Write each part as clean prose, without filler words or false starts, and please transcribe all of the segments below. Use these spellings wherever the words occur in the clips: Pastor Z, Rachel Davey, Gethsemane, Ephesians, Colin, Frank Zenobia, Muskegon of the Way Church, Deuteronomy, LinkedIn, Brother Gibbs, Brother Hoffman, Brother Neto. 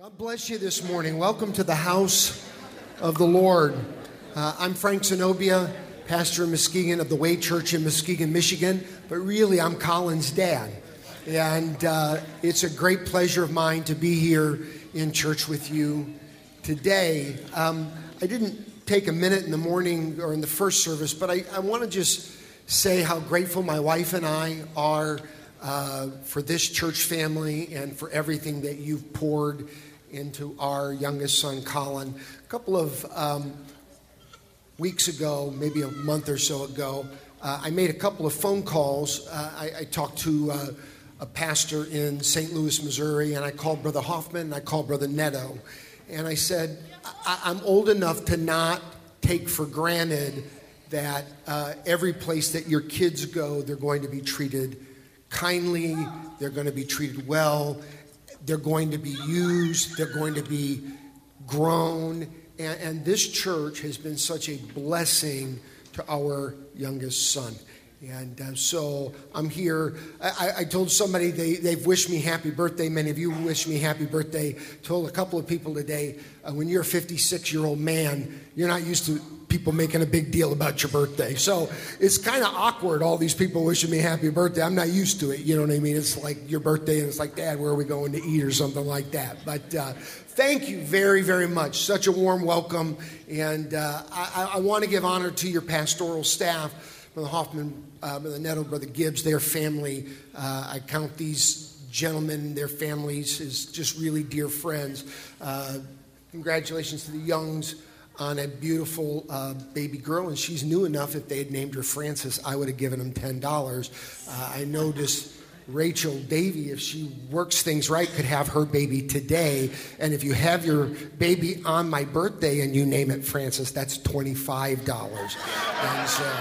God bless you this morning. Welcome to the house of the Lord. I'm Frank Zenobia, pastor in Muskegon of the Way Church in Muskegon, Michigan. But really, I'm Colin's dad. And it's a great pleasure of mine to be here in church with you today. I didn't take a minute in the morning or in the first service, but I want to just say how grateful my wife and I are for this church family and for everything that you've poured into our youngest son, Colin. A couple of weeks ago, maybe a month or so ago, I made a couple of phone calls. I talked to a pastor in St. Louis, Missouri, and I called Brother Hoffman and I called Brother Neto. And I said, I'm old enough to not take for granted that every place that your kids go, they're going to be treated kindly, they're going to be treated well, they're going to be used, they're going to be grown, and this church has been such a blessing to our youngest son. And so I'm here. I told somebody they've wished me happy birthday. Many of you wish me happy birthday. Told a couple of people today, when you're a 56-year-old man, you're not used to people making a big deal about your birthday. So it's kind of awkward, all these people wishing me happy birthday. I'm not used to it. You know what I mean? It's like your birthday, and it's like, Dad, where are we going to eat or something like that. But thank you very, very much. Such a warm welcome. And I want to give honor to your pastoral staff, Brother Hoffman, Brother Neto, Brother Gibbs, their family. I count these gentlemen, their families, as just really dear friends. Congratulations to the Youngs on a beautiful baby girl, and she's new enough. If they had named her Frances, I would have given them $10. I noticed Rachel Davey, if she works things right, could have her baby today. And if you have your baby on my birthday and you name it Frances, that's $25. And so,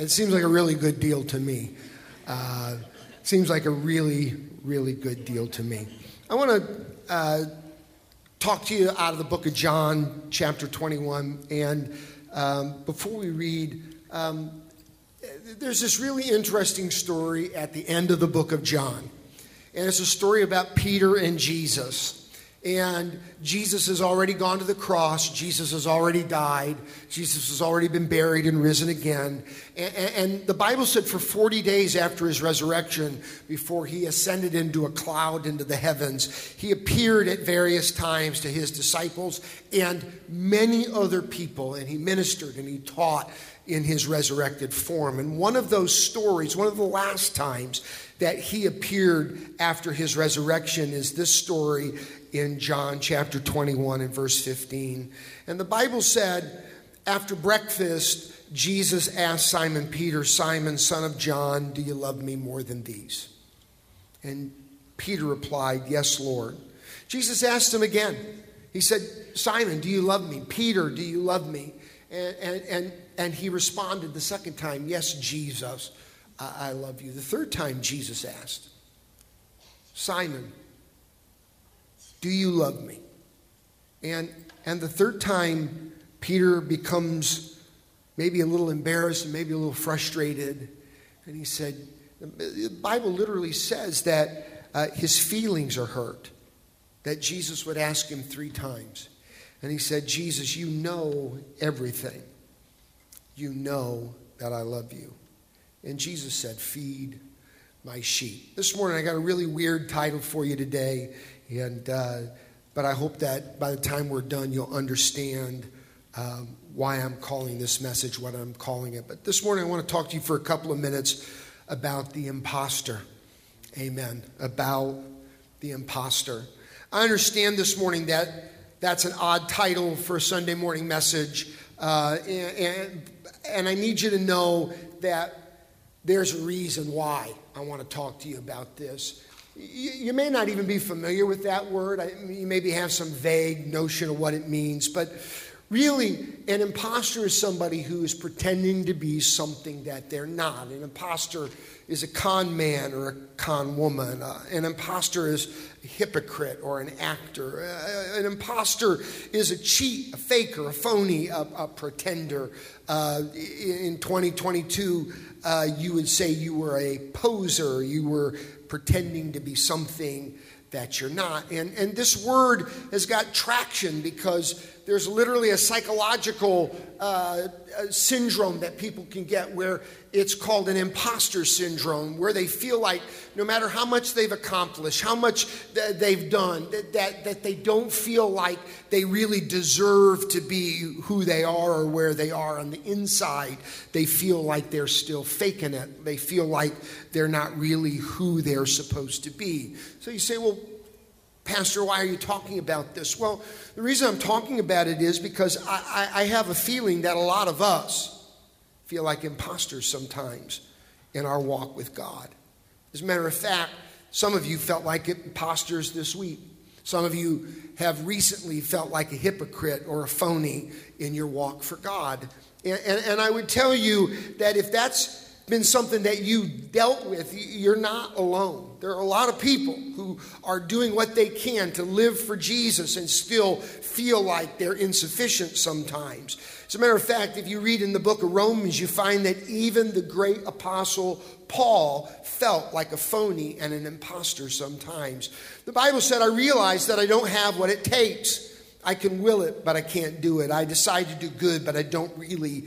it seems like a really good deal to me. Seems like a really, really good deal to me. I want to talk to you out of the book of John, chapter 21. And before we read, there's this really interesting story at the end of the book of John. And it's a story about Peter and Jesus. And Jesus has already gone to the cross. Jesus has already died. Jesus has already been buried and risen again. And the Bible said for 40 days after his resurrection, before he ascended into a cloud into the heavens, he appeared at various times to his disciples and many other people. And he ministered and he taught in his resurrected form. And one of those stories, one of the last times that he appeared after his resurrection, is this story in John chapter 21 and verse 15. And the Bible said, after breakfast, Jesus asked Simon Peter, "Simon, son of John, do you love me more than these?" And Peter replied, "Yes, Lord." Jesus asked him again. He said, "Simon, do you love me? Peter, do you love me?" And he responded the second time, "Yes, Jesus, I love you." The third time Jesus asked, "Simon, do you love me?" And the third time, Peter becomes maybe a little embarrassed and maybe a little frustrated. And he said, the Bible literally says that his feelings are hurt, that Jesus would ask him three times. And he said, "Jesus, you know everything. You know that I love you." And Jesus said, "Feed my sheep." This morning, I got a really weird title for you today. And but I hope that by the time we're done, you'll understand why I'm calling this message what I'm calling it. But this morning, I want to talk to you for a couple of minutes about the imposter. Amen. About the imposter. I understand this morning that that's an odd title for a Sunday morning message. And I need you to know that there's a reason why I want to talk to you about this. You may not even be familiar with that word. You maybe have some vague notion of what it means. But really, an imposter is somebody who is pretending to be something that they're not. An imposter is a con man or a con woman. An imposter is a hypocrite or an actor. An imposter is a cheat, a faker, a phony, a pretender. In 2022, you would say you were a poser. You were pretending to be something that you're not. And this word has got traction because there's literally a psychological syndrome that people can get where it's called an imposter syndrome, where they feel like no matter how much they've accomplished, how much they've done, that they don't feel like they really deserve to be who they are or where they are. On the inside, they feel like they're still faking it. They feel like they're not really who they're supposed to be. So you say, well, Pastor, why are you talking about this? Well, the reason I'm talking about it is because I have a feeling that a lot of us feel like imposters sometimes in our walk with God. As a matter of fact, some of you felt like imposters this week. Some of you have recently felt like a hypocrite or a phony in your walk for God. And I would tell you that if that's been something that you dealt with, you're not alone. There are a lot of people who are doing what they can to live for Jesus and still feel like they're insufficient sometimes. As a matter of fact, if you read in the book of Romans, you find that even the great apostle Paul felt like a phony and an imposter sometimes. The Bible said, I realized that I don't have what it takes. I can will it, but I can't do it. I decide to do good, but I don't really do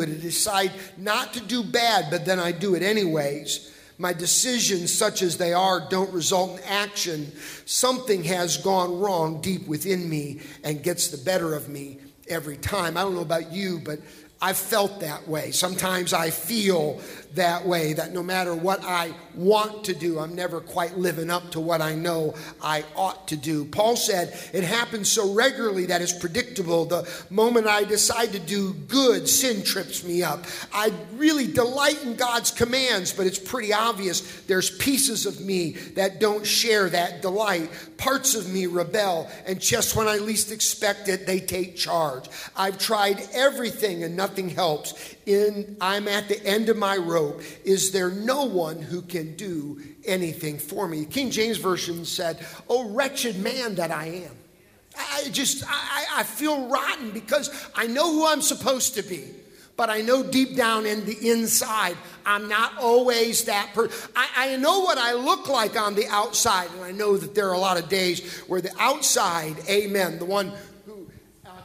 it. I decide not to do bad, but then I do it anyways. My decisions, such as they are, don't result in action. Something has gone wrong deep within me and gets the better of me every time. I don't know about you, but I've felt that way. Sometimes I feel that way, that no matter what I want to do, I'm never quite living up to what I know I ought to do. Paul said, it happens so regularly that it's predictable. The moment I decide to do good, sin trips me up. I really delight in God's commands, but it's pretty obvious there's pieces of me that don't share that delight. Parts of me rebel, and just when I least expect it, they take charge. I've tried everything and nothing helps. I'm at the end of my rope. Is there no one who can do anything for me? King James Version said, oh, wretched man that I am. I feel rotten because I know who I'm supposed to be, but I know deep down in the inside, I'm not always that person. I know what I look like on the outside, and I know that there are a lot of days where the outside, amen, the one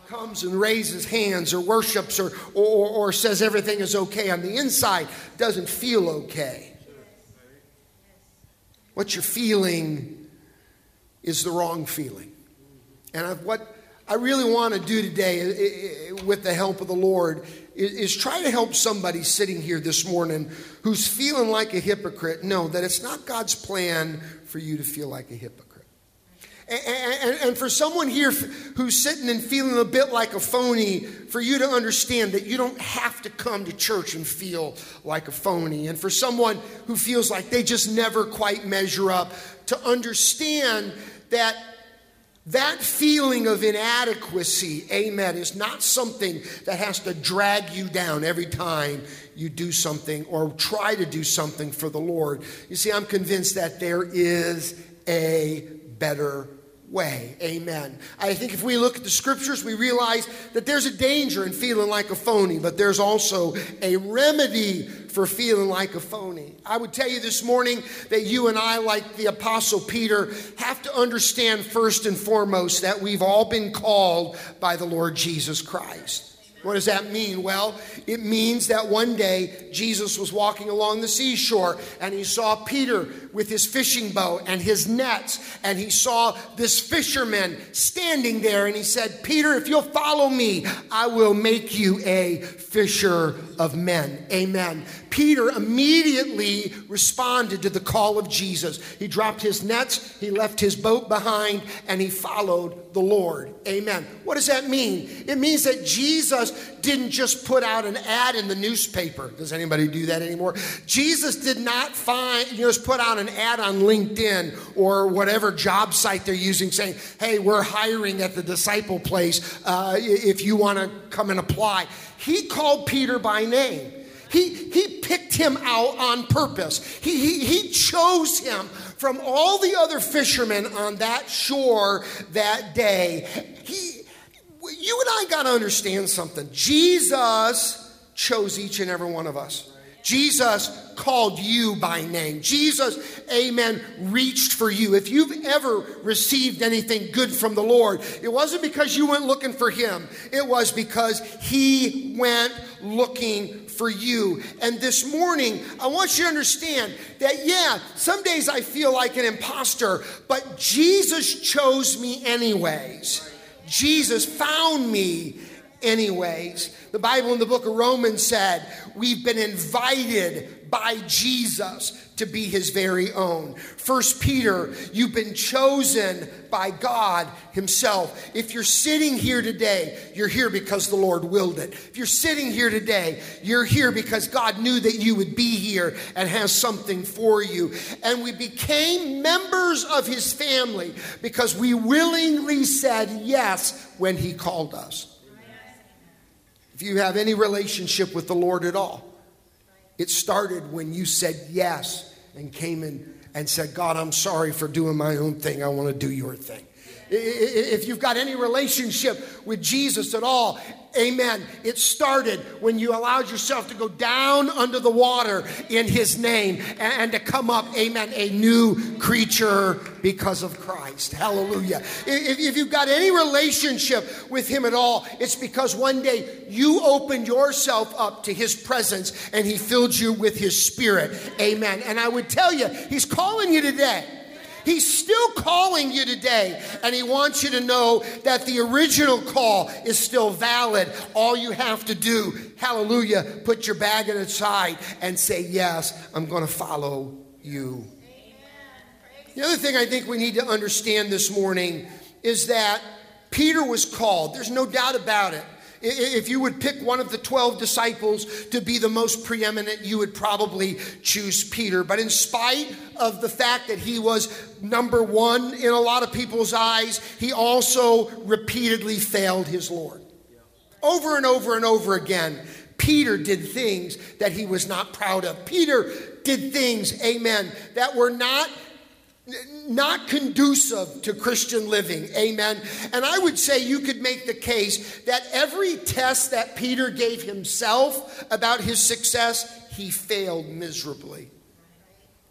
comes and raises hands or worships or says everything is okay on the inside, doesn't feel okay. What you're feeling is the wrong feeling. And what I really want to do today with the help of the Lord is try to help somebody sitting here this morning who's feeling like a hypocrite know that it's not God's plan for you to feel like a hypocrite. And for someone here who's sitting and feeling a bit like a phony, for you to understand that you don't have to come to church and feel like a phony. And for someone who feels like they just never quite measure up, to understand that that feeling of inadequacy, amen, is not something that has to drag you down every time you do something or try to do something for the Lord. You see, I'm convinced that there is a better way. Amen. I think if we look at the scriptures, we realize that there's a danger in feeling like a phony, but there's also a remedy for feeling like a phony. I would tell you this morning that you and I, like the Apostle Peter, have to understand first and foremost that we've all been called by the Lord Jesus Christ. What does that mean? Well, it means that one day Jesus was walking along the seashore and he saw Peter with his fishing boat and his nets, and he saw this fisherman standing there, and he said, Peter, if you'll follow me, I will make you a fisher of men. Amen. Peter immediately responded to the call of Jesus. He dropped his nets, he left his boat behind, and he followed the Lord. Amen. What does that mean? It means that Jesus didn't just put out an ad in the newspaper. Does anybody do that anymore? Jesus did not just put out an ad on LinkedIn or whatever job site they're using saying, hey, we're hiring at the disciple place if you want to come and apply. He called Peter by name. He picked him out on purpose. He chose him from all the other fishermen on that shore that day. You and I got to understand something. Jesus chose each and every one of us. Jesus called you by name. Jesus, amen, reached for you. If you've ever received anything good from the Lord, it wasn't because you went looking for him. It was because he went looking for you. And this morning, I want you to understand that, yeah, some days I feel like an imposter, but Jesus chose me anyways. Jesus found me anyways. The Bible in the book of Romans said we've been invited by Jesus to be his very own. 1 Peter, you've been chosen by God himself. If you're sitting here today, you're here because the Lord willed it. If you're sitting here today, you're here because God knew that you would be here and has something for you. And we became members of his family because we willingly said yes when he called us. If you have any relationship with the Lord at all, it started when you said yes and came in and said, God, I'm sorry for doing my own thing. I want to do your thing. If you've got any relationship with Jesus at all, amen, it started when you allowed yourself to go down under the water in his name and to come up, amen, a new creature because of Christ. Hallelujah. If you've got any relationship with him at all, it's because one day you opened yourself up to his presence and he filled you with his spirit. Amen. And I would tell you, he's calling you today. He's still calling you today, and he wants you to know that the original call is still valid. All you have to do, hallelujah, put your bag at the side and say, yes, I'm going to follow you. Amen. The other thing I think we need to understand this morning is that Peter was called. There's no doubt about it. If you would pick one of the 12 disciples to be the most preeminent, you would probably choose Peter. But in spite of the fact that he was number one in a lot of people's eyes, he also repeatedly failed his Lord. Over and over and over again, Peter did things that he was not proud of. Peter did things, amen, that were not conducive to Christian living. Amen. And I would say you could make the case that every test that Peter gave himself about his success, he failed miserably.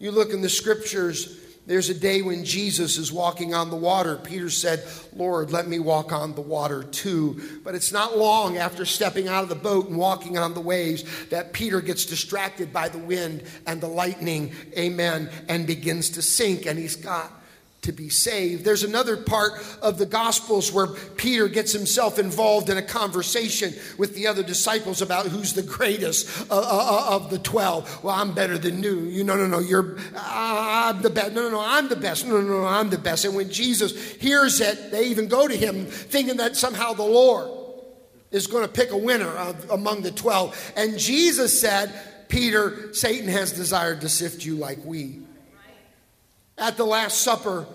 You look in the scriptures, there's a day when Jesus is walking on the water. Peter said, Lord, let me walk on the water too. But it's not long after stepping out of the boat and walking on the waves that Peter gets distracted by the wind and the lightning, amen, and begins to sink, and he's got to be saved. There's another part of the Gospels where Peter gets himself involved in a conversation with the other disciples about who's the greatest of the 12. Well, I'm better than you. No, you're I'm the best. No, I'm the best. No, I'm the best. And when Jesus hears it, they even go to him thinking that somehow the Lord is going to pick a winner among the 12. And Jesus said, Peter, Satan has desired to sift you like wheat. At the Last Supper,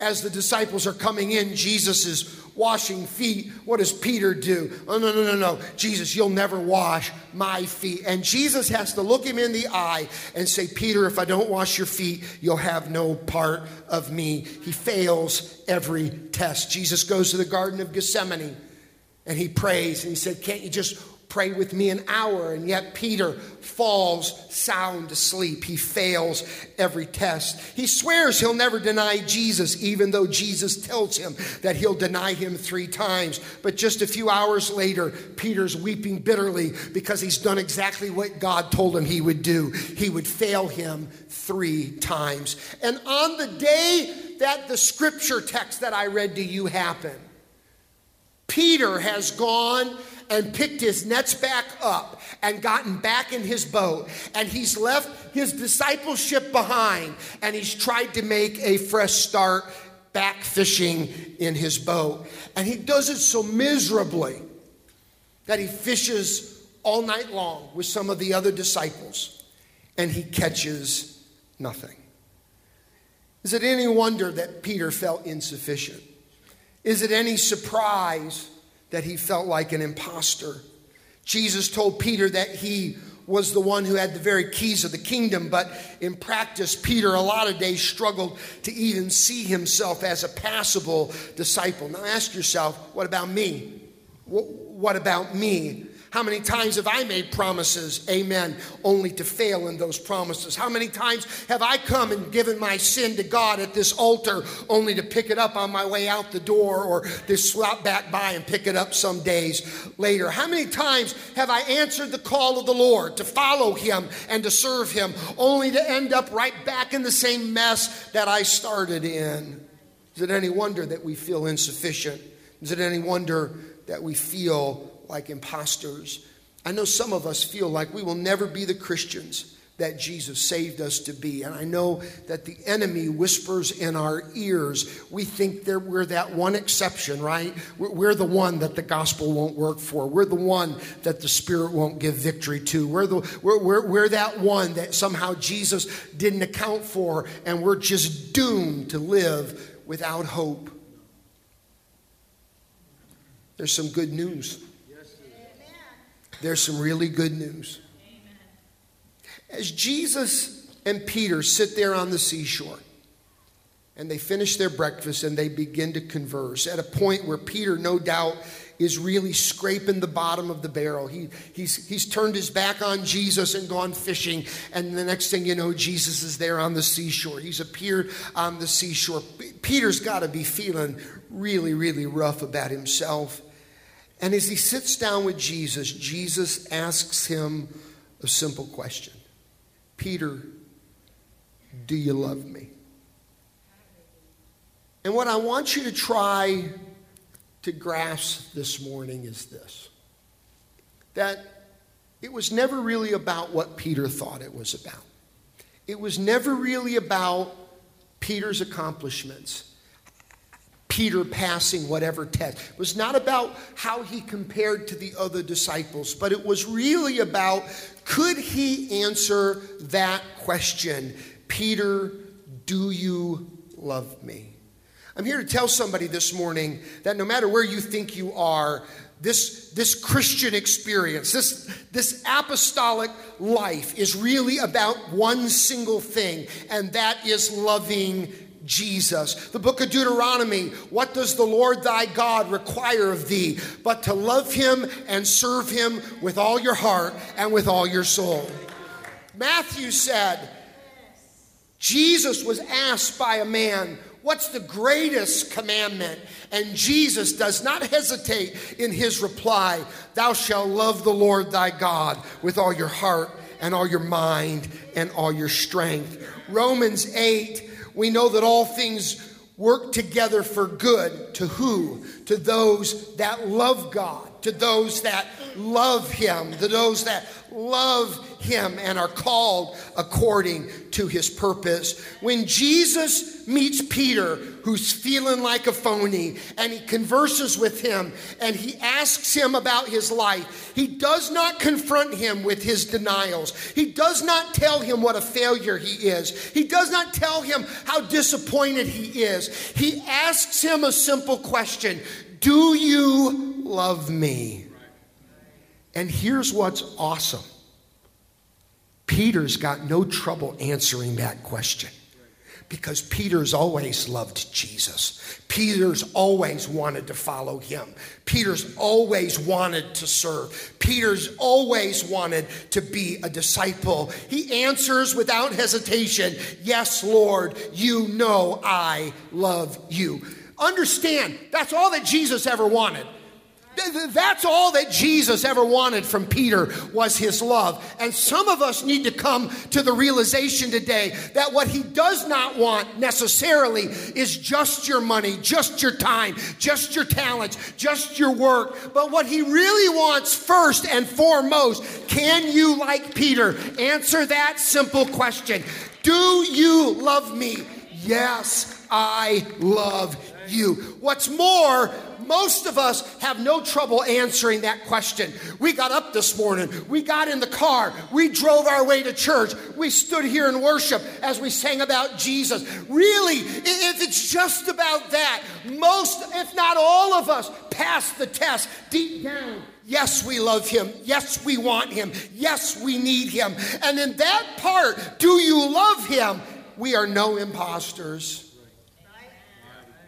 as the disciples are coming in, Jesus is washing feet. What does Peter do? Oh, no. Jesus, you'll never wash my feet. And Jesus has to look him in the eye and say, Peter, if I don't wash your feet, you'll have no part of me. He fails every test. Jesus goes to the Garden of Gethsemane and he prays and he said, can't you just pray with me an hour? And yet Peter falls sound asleep. He fails every test. He swears he'll never deny Jesus, even though Jesus tells him that he'll deny him 3 times. But just a few hours later, Peter's weeping bitterly because he's done exactly what God told him he would do. He would fail him 3 times. And on the day that the scripture text that I read to you happened, Peter has gone and picked his nets back up and gotten back in his boat. And he's left his discipleship behind. And he's tried to make a fresh start back fishing in his boat. And he does it so miserably that he fishes all night long with some of the other disciples. And he catches nothing. Is it any wonder that Peter felt insufficient? Is it any surprise that he felt like an imposter? Jesus told Peter that he was the one who had the very keys of the kingdom, but in practice, Peter a lot of days struggled to even see himself as a passable disciple. Now ask yourself, what about me? What about me? How many times have I made promises, amen, only to fail in those promises? How many times have I come and given my sin to God at this altar only to pick it up on my way out the door or to slop back by and pick it up some days later? How many times have I answered the call of the Lord to follow him and to serve him only to end up right back in the same mess that I started in? Is it any wonder that we feel insufficient? Is it any wonder that we feel like imposters? I know some of us feel like we will never be the Christians that Jesus saved us to be. And I know that the enemy whispers in our ears. We think that we're that one exception, right? We're the one that the gospel won't work for. We're the one that the Spirit won't give victory to. We're that one that somehow Jesus didn't account for, and we're just doomed to live without hope. There's some good news. There's some really good news. As Jesus and Peter sit there on the seashore and they finish their breakfast and they begin to converse at a point where Peter, no doubt, is really scraping the bottom of the barrel. He's turned his back on Jesus and gone fishing. And the next thing you know, Jesus is there on the seashore. He's appeared on the seashore. Peter's got to be feeling really, really rough about himself. And as he sits down with Jesus, Jesus asks him a simple question. Peter, do you love me? And what I want you to try to grasp this morning is this, that it was never really about what Peter thought it was about. It was never really about Peter's accomplishments, Peter passing whatever test. It was not about how he compared to the other disciples, but it was really about, could he answer that question? Peter, do you love me? I'm here to tell somebody this morning that no matter where you think you are, this Christian experience, this apostolic life is really about one single thing, and that is loving Jesus. The book of Deuteronomy, what does the Lord thy God require of thee but to love him and serve him with all your heart and with all your soul? Matthew said, Jesus was asked by a man, what's the greatest commandment? And Jesus does not hesitate in his reply. Thou shalt love the Lord thy God with all your heart and all your mind and all your strength. Romans 8, we know that all things work together for good. To who? To those that love God, to those that love him, to those that love him and are called according to his purpose. When Jesus meets Peter, who's feeling like a phony, and he converses with him and he asks him about his life, he does not confront him with his denials. He does not tell him what a failure he is. He does not tell him how disappointed he is. He asks him a simple question. Do you love me? And here's what's awesome. Peter's got no trouble answering that question because Peter's always loved Jesus. Peter's always wanted to follow him. Peter's always wanted to serve. Peter's always wanted to be a disciple. He answers without hesitation, yes, Lord, you know I love you. Understand, that's all that Jesus ever wanted. That's all that Jesus ever wanted from Peter was his love. And some of us need to come to the realization today that what he does not want necessarily is just your money, just your time, just your talents, just your work. But what he really wants first and foremost, can you, like Peter, answer that simple question? Do you love me? Yes, I love you. What's more, most of us have no trouble answering that question. We got up this morning. We got in the car. We drove our way to church. We stood here in worship as we sang about Jesus. Really, if it's just about that, most, if not all of us, pass the test deep down. Yes, we love him. Yes, we want him. Yes, we need him. And in that part, do you love him? We are no imposters.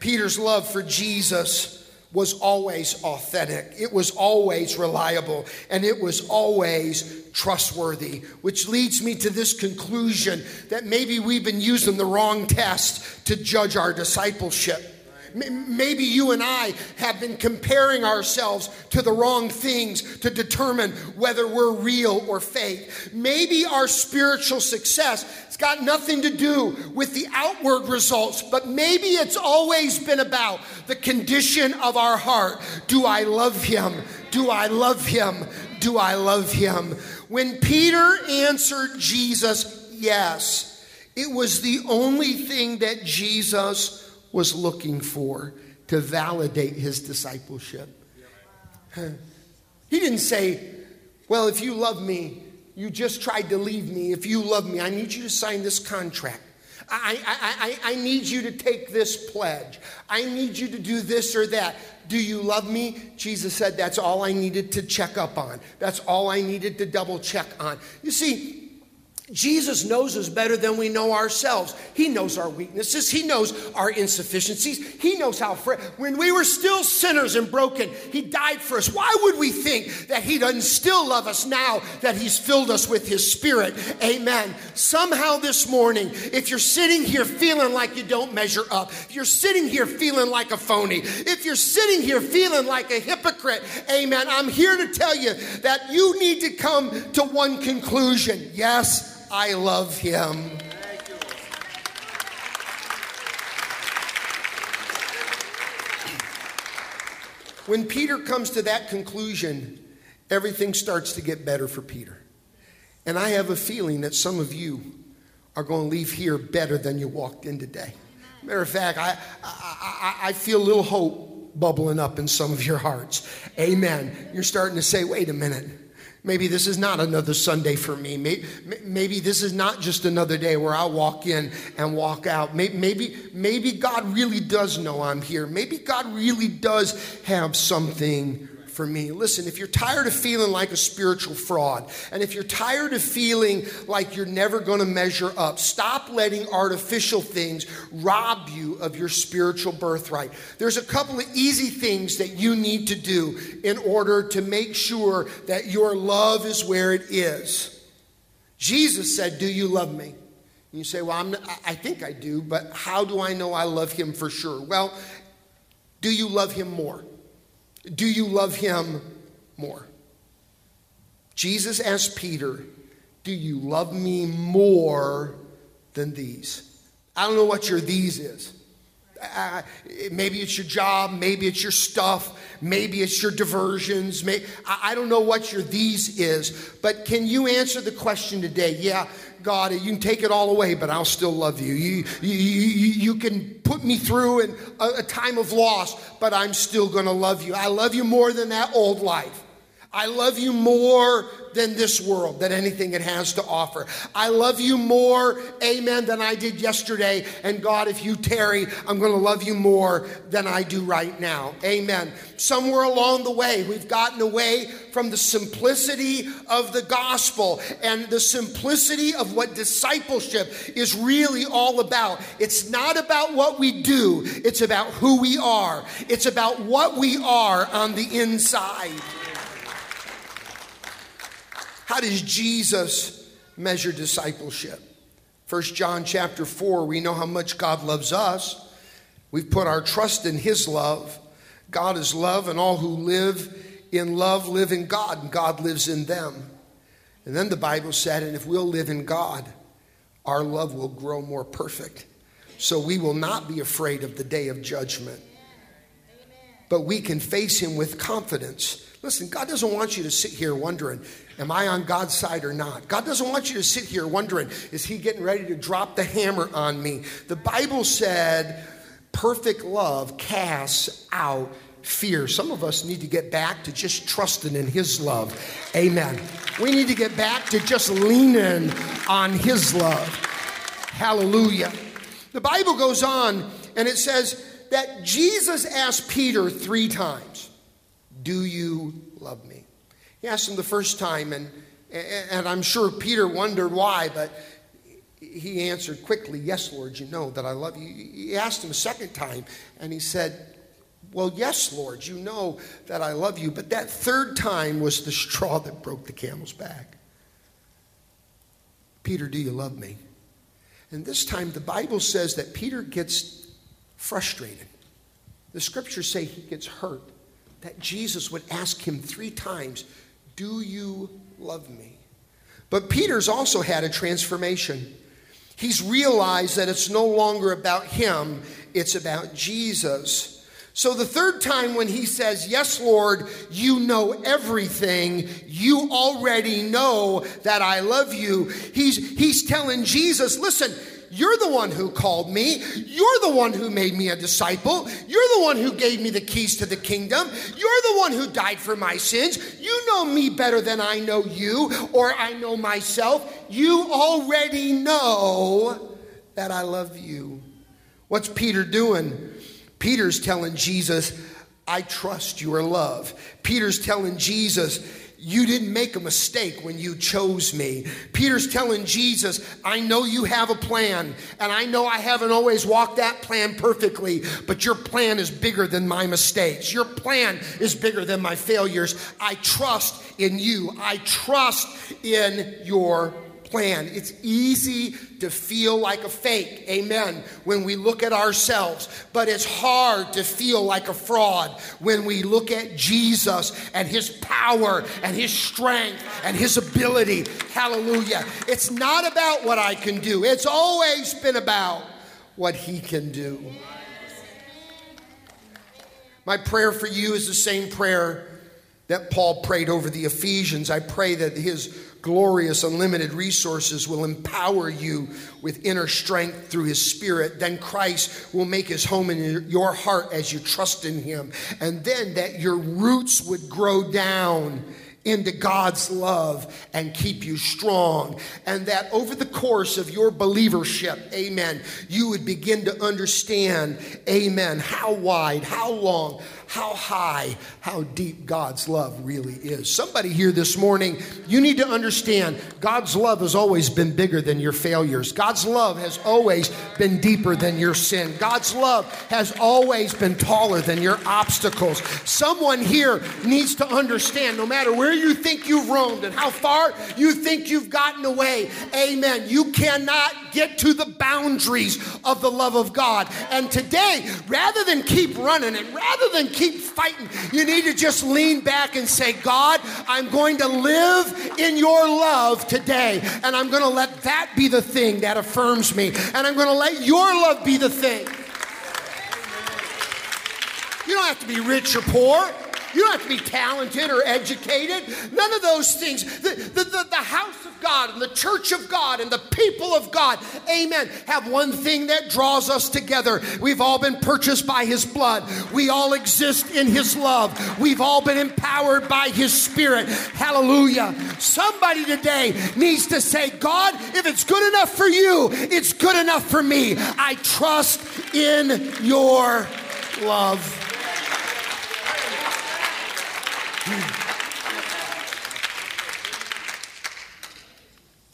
Peter's love for Jesus was always authentic. It was always reliable, and it was always trustworthy, which leads me to this conclusion that maybe we've been using the wrong test to judge our discipleship. Maybe you and I have been comparing ourselves to the wrong things to determine whether we're real or fake. Maybe our spiritual success has got nothing to do with the outward results, but maybe it's always been about the condition of our heart. Do I love him? Do I love him? Do I love him? When Peter answered Jesus yes, it was the only thing that Jesus was looking for to validate his discipleship. He didn't say, well, if you love me, you just tried to leave me. If you love me, I need you to sign this contract. I need you to take this pledge. I need you to do this or that. Do you love me? Jesus said, that's all I needed to check up on. That's all I needed to double check on. You see, Jesus knows us better than we know ourselves. He knows our weaknesses. He knows our insufficiencies. He knows how, when we were still sinners and broken, he died for us. Why would we think that he doesn't still love us now that he's filled us with his spirit? Amen. Somehow this morning, if you're sitting here feeling like you don't measure up, if you're sitting here feeling like a phony, if you're sitting here feeling like a hypocrite, amen, I'm here to tell you that you need to come to one conclusion. Yes, I love him. When Peter comes to that conclusion, everything starts to get better for Peter. And I have a feeling that some of you are going to leave here better than you walked in today. Matter of fact, I feel a little hope bubbling up in some of your hearts. Amen. You're starting to say, wait a minute. Maybe this is not another Sunday for me. Maybe this is not just another day where I walk in and walk out. Maybe God really does know I'm here. Maybe God really does have something for me. Listen, if you're tired of feeling like a spiritual fraud, and if you're tired of feeling like you're never going to measure up, stop letting artificial things rob you of your spiritual birthright. There's a couple of easy things that you need to do in order to make sure that your love is where it is. Jesus said, do you love me? And you say, well, I think I do, but how do I know I love him for sure? Well, do you love him more? Do you love him more? Jesus asked Peter, do you love me more than these? I don't know what your these is. Maybe it's your job. Maybe it's your stuff. Maybe it's your diversions. I don't know what your these is. But can you answer the question today? Yeah, God, you can take it all away, but I'll still love you. You can put me through in a time of loss, but I'm still going to love you. I love you more than that old life. I love you more than this world, than anything it has to offer. I love you more, amen, than I did yesterday. And God, if you tarry, I'm going to love you more than I do right now. Amen. Somewhere along the way, we've gotten away from the simplicity of the gospel and the simplicity of what discipleship is really all about. It's not about what we do. It's about who we are. It's about what we are on the inside. How does Jesus measure discipleship? 1 John chapter 4, we know how much God loves us. We've put our trust in his love. God is love, and all who live in love live in God, and God lives in them. And then the Bible said, and if we'll live in God, our love will grow more perfect. So we will not be afraid of the day of judgment. But we can face him with confidence. Listen, God doesn't want you to sit here wondering, am I on God's side or not? God doesn't want you to sit here wondering, is he getting ready to drop the hammer on me? The Bible said, perfect love casts out fear. Some of us need to get back to just trusting in his love. Amen. We need to get back to just leaning on his love. Hallelujah. The Bible goes on and it says that Jesus asked Peter 3 times. Do you love me? He asked him the first time, and I'm sure Peter wondered why, but he answered quickly, yes, Lord, you know that I love you. He asked him a second time, and he said, Well, yes, Lord, you know that I love you. But that third time was the straw that broke the camel's back. Peter, do you love me? And this time the Bible says that Peter gets frustrated. The scriptures say he gets hurt. That Jesus would ask him 3 times, do you love me? But Peter's also had a transformation. He's realized that it's no longer about him, it's about Jesus. So the third time when he says, yes, Lord, you know everything. You already know that I love you. He's telling Jesus, listen, you're the one who called me. You're the one who made me a disciple. You're the one who gave me the keys to the kingdom. You're the one who died for my sins. You know me better than I know you or I know myself. You already know that I love you. What's Peter doing? Peter's telling Jesus, I trust your love. Peter's telling Jesus, you didn't make a mistake when you chose me. Peter's telling Jesus, I know you have a plan, and I know I haven't always walked that plan perfectly, but your plan is bigger than my mistakes. Your plan is bigger than my failures. I trust in you. I trust in your plan. It's easy to feel like a fake, amen, when we look at ourselves, but it's hard to feel like a fraud when we look at Jesus and his power and his strength and his ability. Hallelujah. It's not about what I can do. It's always been about what he can do. My prayer for you is the same prayer that Paul prayed over the Ephesians. I pray that his glorious, unlimited resources will empower you with inner strength through his spirit. Then Christ will make his home in your heart as you trust in him. And then that your roots would grow down into God's love and keep you strong. And that over the course of your believership, amen, you would begin to understand, amen, how wide, how long, how high, how deep God's love really is. Somebody here this morning, you need to understand God's love has always been bigger than your failures. God's love has always been deeper than your sin. God's love has always been taller than your obstacles. Someone here needs to understand, no matter where you think you've roamed and how far you think you've gotten away, amen, you cannot get to the boundaries of the love of God. And today, rather than keep running and rather than keep fighting, you need to just lean back and say, God, I'm going to live in your love today, and I'm going to let that be the thing that affirms me, and I'm going to let your love be the thing. You don't have to be rich or poor. You don't have to be talented or educated. None of those things. The house of God and the church of God and the people of God, amen, have one thing that draws us together. We've all been purchased by his blood. We all exist in his love. We've all been empowered by his spirit. Hallelujah. Somebody today needs to say, God, if it's good enough for you, it's good enough for me. I trust in your love.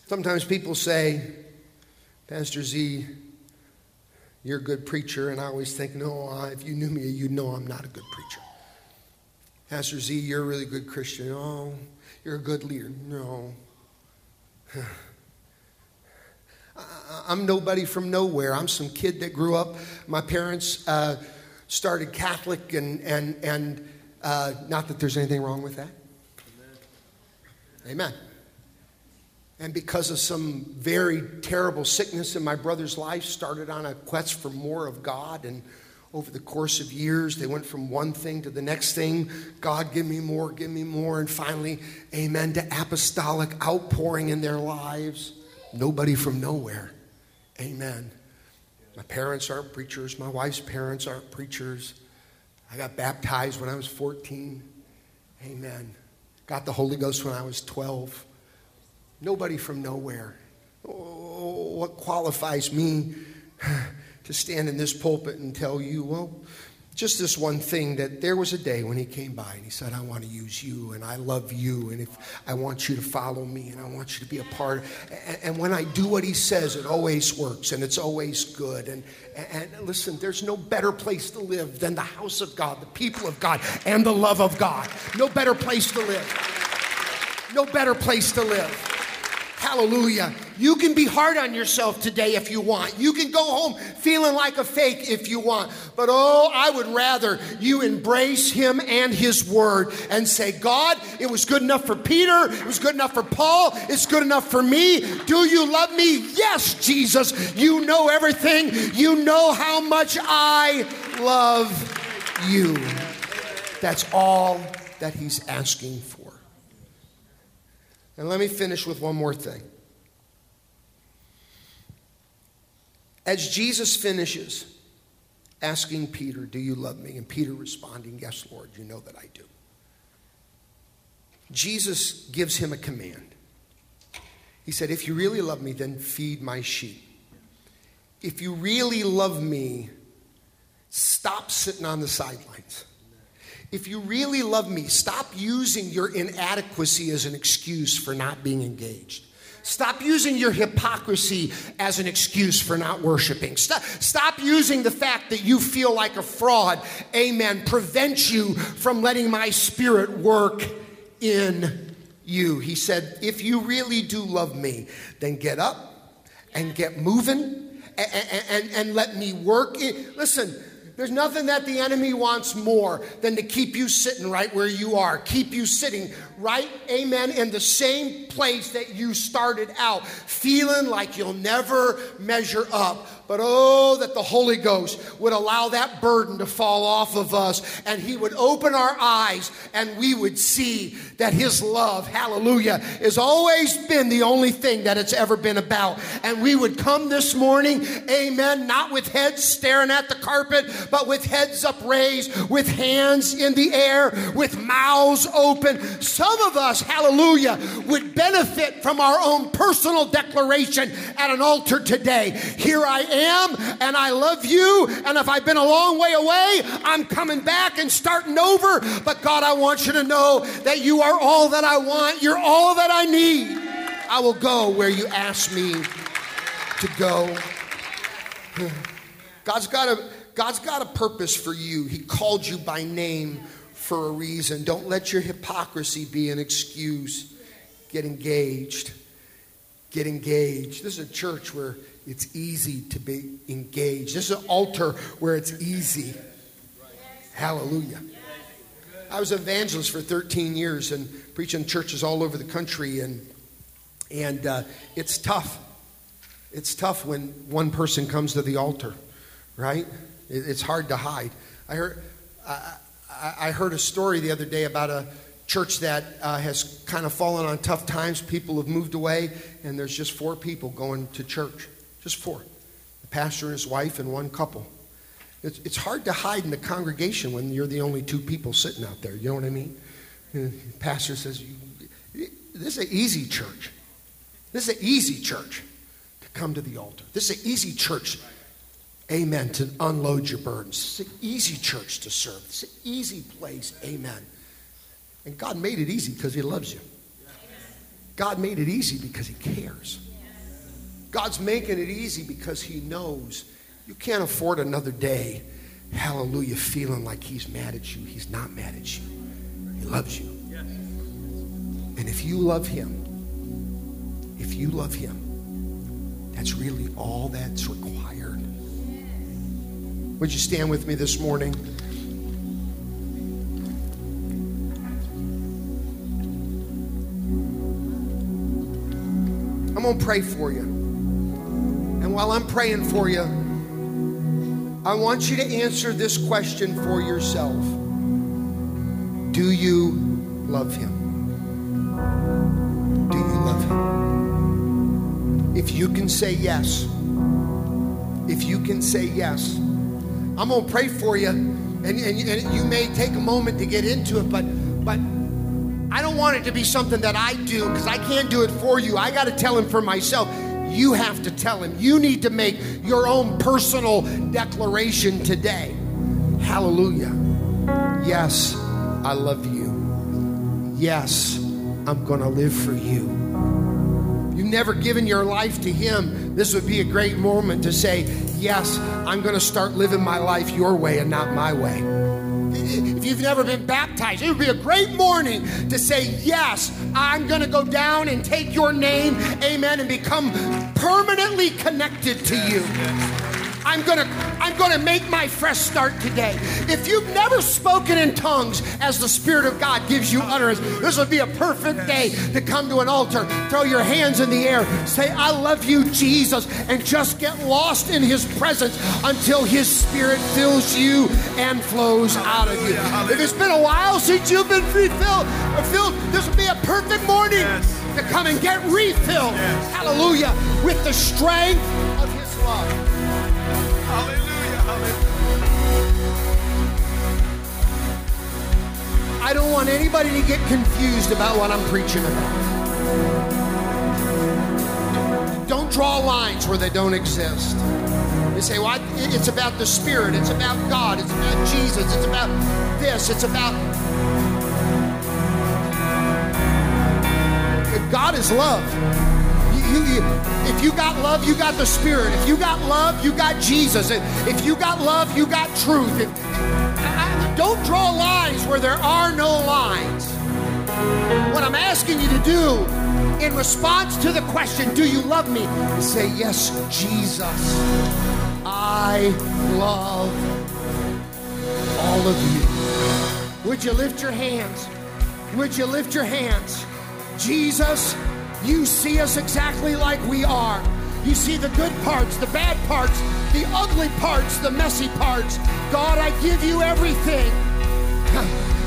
Sometimes people say, Pastor Z, you're a good preacher. And I always think, no, if you knew me, you'd know I'm not a good preacher. Pastor Z, you're a really good Christian. Oh, you're a good leader. No. I'm nobody from nowhere. I'm some kid that grew up. My parents started Catholic and not that there's anything wrong with that. Amen. And because of some very terrible sickness in my brother's life, started on a quest for more of God. And over the course of years, they went from one thing to the next thing. God, give me more. And finally, amen, to apostolic outpouring in their lives. Nobody from nowhere. Amen. My parents aren't preachers. My wife's parents aren't preachers. I got baptized when I was 14. Amen. Got the Holy Ghost when I was 12. Nobody from nowhere. Oh, what qualifies me to stand in this pulpit and tell you, well, just this one thing, that there was a day when he came by and he said, I want to use you, and I love you, and if I want you to follow me, and I want you to be a part. And when I do what he says, it always works, and it's always good. And listen, there's no better place to live than the house of God, the people of God, and the love of God. No better place to live. No better place to live. Hallelujah. You can be hard on yourself today if you want. You can go home feeling like a fake if you want. But oh, I would rather you embrace him and his word and say, God, it was good enough for Peter. It was good enough for Paul. It's good enough for me. Do you love me? Yes, Jesus. You know everything. You know how much I love you. That's all that he's asking for. And let me finish with one more thing. As Jesus finishes asking Peter, do you love me? And Peter responding, yes, Lord, you know that I do. Jesus gives him a command. He said, if you really love me, then feed my sheep. If you really love me, stop sitting on the sidelines. If you really love me, stop using your inadequacy as an excuse for not being engaged. Stop using your hypocrisy as an excuse for not worshiping. Stop using the fact that you feel like a fraud, amen, prevent you from letting my spirit work in you. He said, if you really do love me, then get up and get moving and let me work in. Listen. There's nothing that the enemy wants more than to keep you sitting right where you are. Keep you sitting right, amen, in the same place that you started out, feeling like you'll never measure up. But oh, that the Holy Ghost would allow that burden to fall off of us, and he would open our eyes, and we would see that his love, hallelujah, has always been the only thing that it's ever been about. And we would come this morning, amen, not with heads staring at the carpet, but with heads upraised, with hands in the air, with mouths open. Some of us, hallelujah, would benefit from our own personal declaration at an altar today. Here I am, and I love you, and if I've been a long way away, I'm coming back and starting over. But God, I want you to know that you are all that I want. You're all that I need. I will go where you ask me to go. God's got a purpose for you. He called you by name for a reason. Don't let your hypocrisy be an excuse. Get engaged. Get engaged. This is a church where it's easy to be engaged. This is an altar where it's easy. Hallelujah. I was an evangelist for 13 years and preaching churches all over the country, and it's tough. It's tough when one person comes to the altar, right? It's hard to hide. I heard a story the other day about a church that has kind of fallen on tough times. People have moved away, and there's just 4 people going to church. Just 4. The pastor and his wife and one couple. It's hard to hide in the congregation when you're the only 2 people sitting out there. You know what I mean? The pastor says, this is an easy church. This is an easy church to come to the altar. This is an easy church, amen, to unload your burdens. This is an easy church to serve. This is an easy place, amen. And God made it easy because he loves you. God made it easy because he cares. God's making it easy because he knows you can't afford another day, hallelujah, feeling like he's mad at you. He's not mad at you. He loves you. And if you love him, that's really all that's required. Would you stand with me this morning? I'm going to pray for you. And while I'm praying for you, I want you to answer this question for yourself. Do you love him? Do you love him? If you can say yes, I'm going to pray for you. And you may take a moment to get into it, but I don't want it to be something that I do, because I can't do it for you. I got to tell him for myself. You have to tell him. You need to make your own personal declaration today. Hallelujah. Yes, I love you. Yes, I'm going to live for you. You've never given your life to him. This would be a great moment to say, yes, I'm going to start living my life your way and not my way. If you've never been baptized, it would be a great morning to say, yes, I'm going to go down and take your name, amen, and become permanently connected to you. I'm going to make my fresh start today. If you've never spoken in tongues as the Spirit of God gives you utterance, this would be a perfect day to come to an altar, throw your hands in the air, say, I love you, Jesus, and just get lost in his presence until his Spirit fills you and flows out of you. If it's been a while since you've been refilled, this would be a perfect morning to come and get refilled, hallelujah, with the strength of his love. Hallelujah, hallelujah. I don't want anybody to get confused about what I'm preaching about. Don't draw lines where they don't exist. They say, well, it's about the Spirit. It's about God. It's about Jesus. It's about this. It's about... God is love. If you got love, you got the Spirit. If you got love, you got Jesus. If you got love, you got truth. Don't draw lines where there are no lines. What I'm asking you to do in response to the question, do you love me? Say, yes, Jesus. I love all of you. Would you lift your hands? Would you lift your hands? Jesus, you see us exactly like we are. You see the good parts, the bad parts, the ugly parts, the messy parts. God, I give you everything.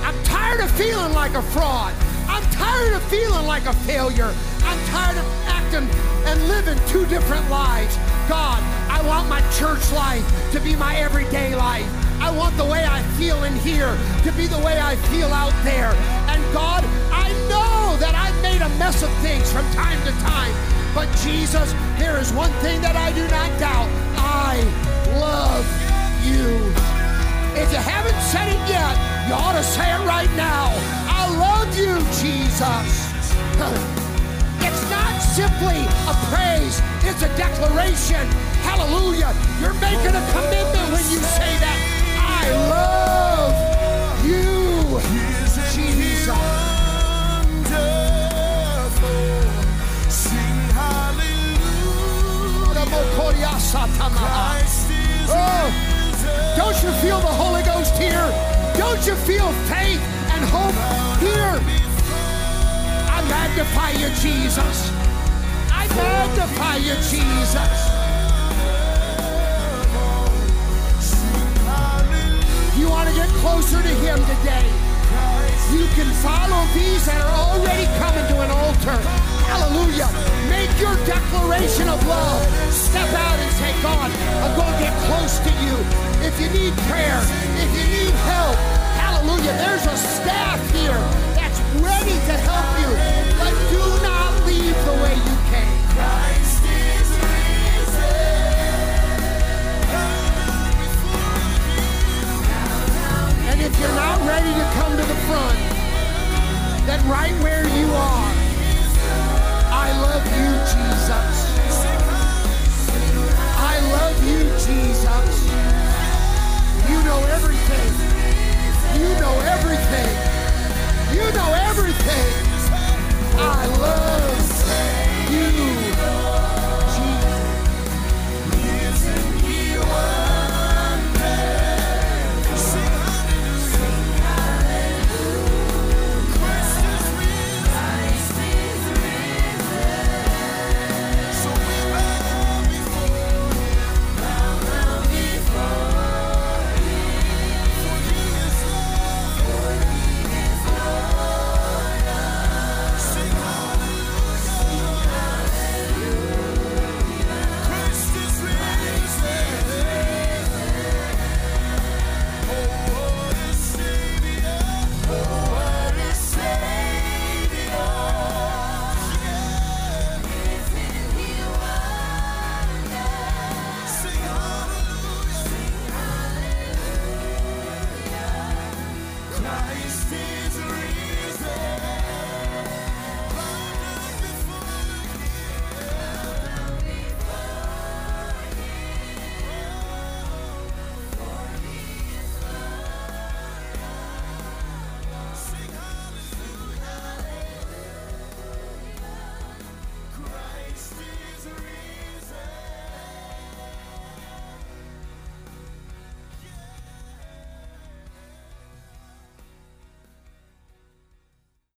I'm tired of feeling like a fraud. I'm tired of feeling like a failure. I'm tired of acting and living two different lives. God, I want my church life to be my everyday life. I want the way I feel in here to be the way I feel out there. And God, I know that I've made a mess of things from time to time. But Jesus, there is one thing that I do not doubt. I love you. If you haven't said it yet, you ought to say it right now. I love you, Jesus. It's not simply a praise, it's a declaration. Hallelujah. You're making a commitment when you say that. I love you, Jesus. Oh, don't you feel the Holy Ghost here? Don't you feel faith and hope here? I magnify you, Jesus. I magnify you, Jesus. You want to get closer to him today. You can follow these that are already coming to an altar. Hallelujah. Make your declaration of love. Step out and say, God, I'm going to get close to you. If you need prayer, if you need help, hallelujah. There's a staff here ready to help you, but do not leave the way you came. Christ is risen. And if you're not ready to come to the front, then right where you are, I love you, Jesus. I love you, Jesus.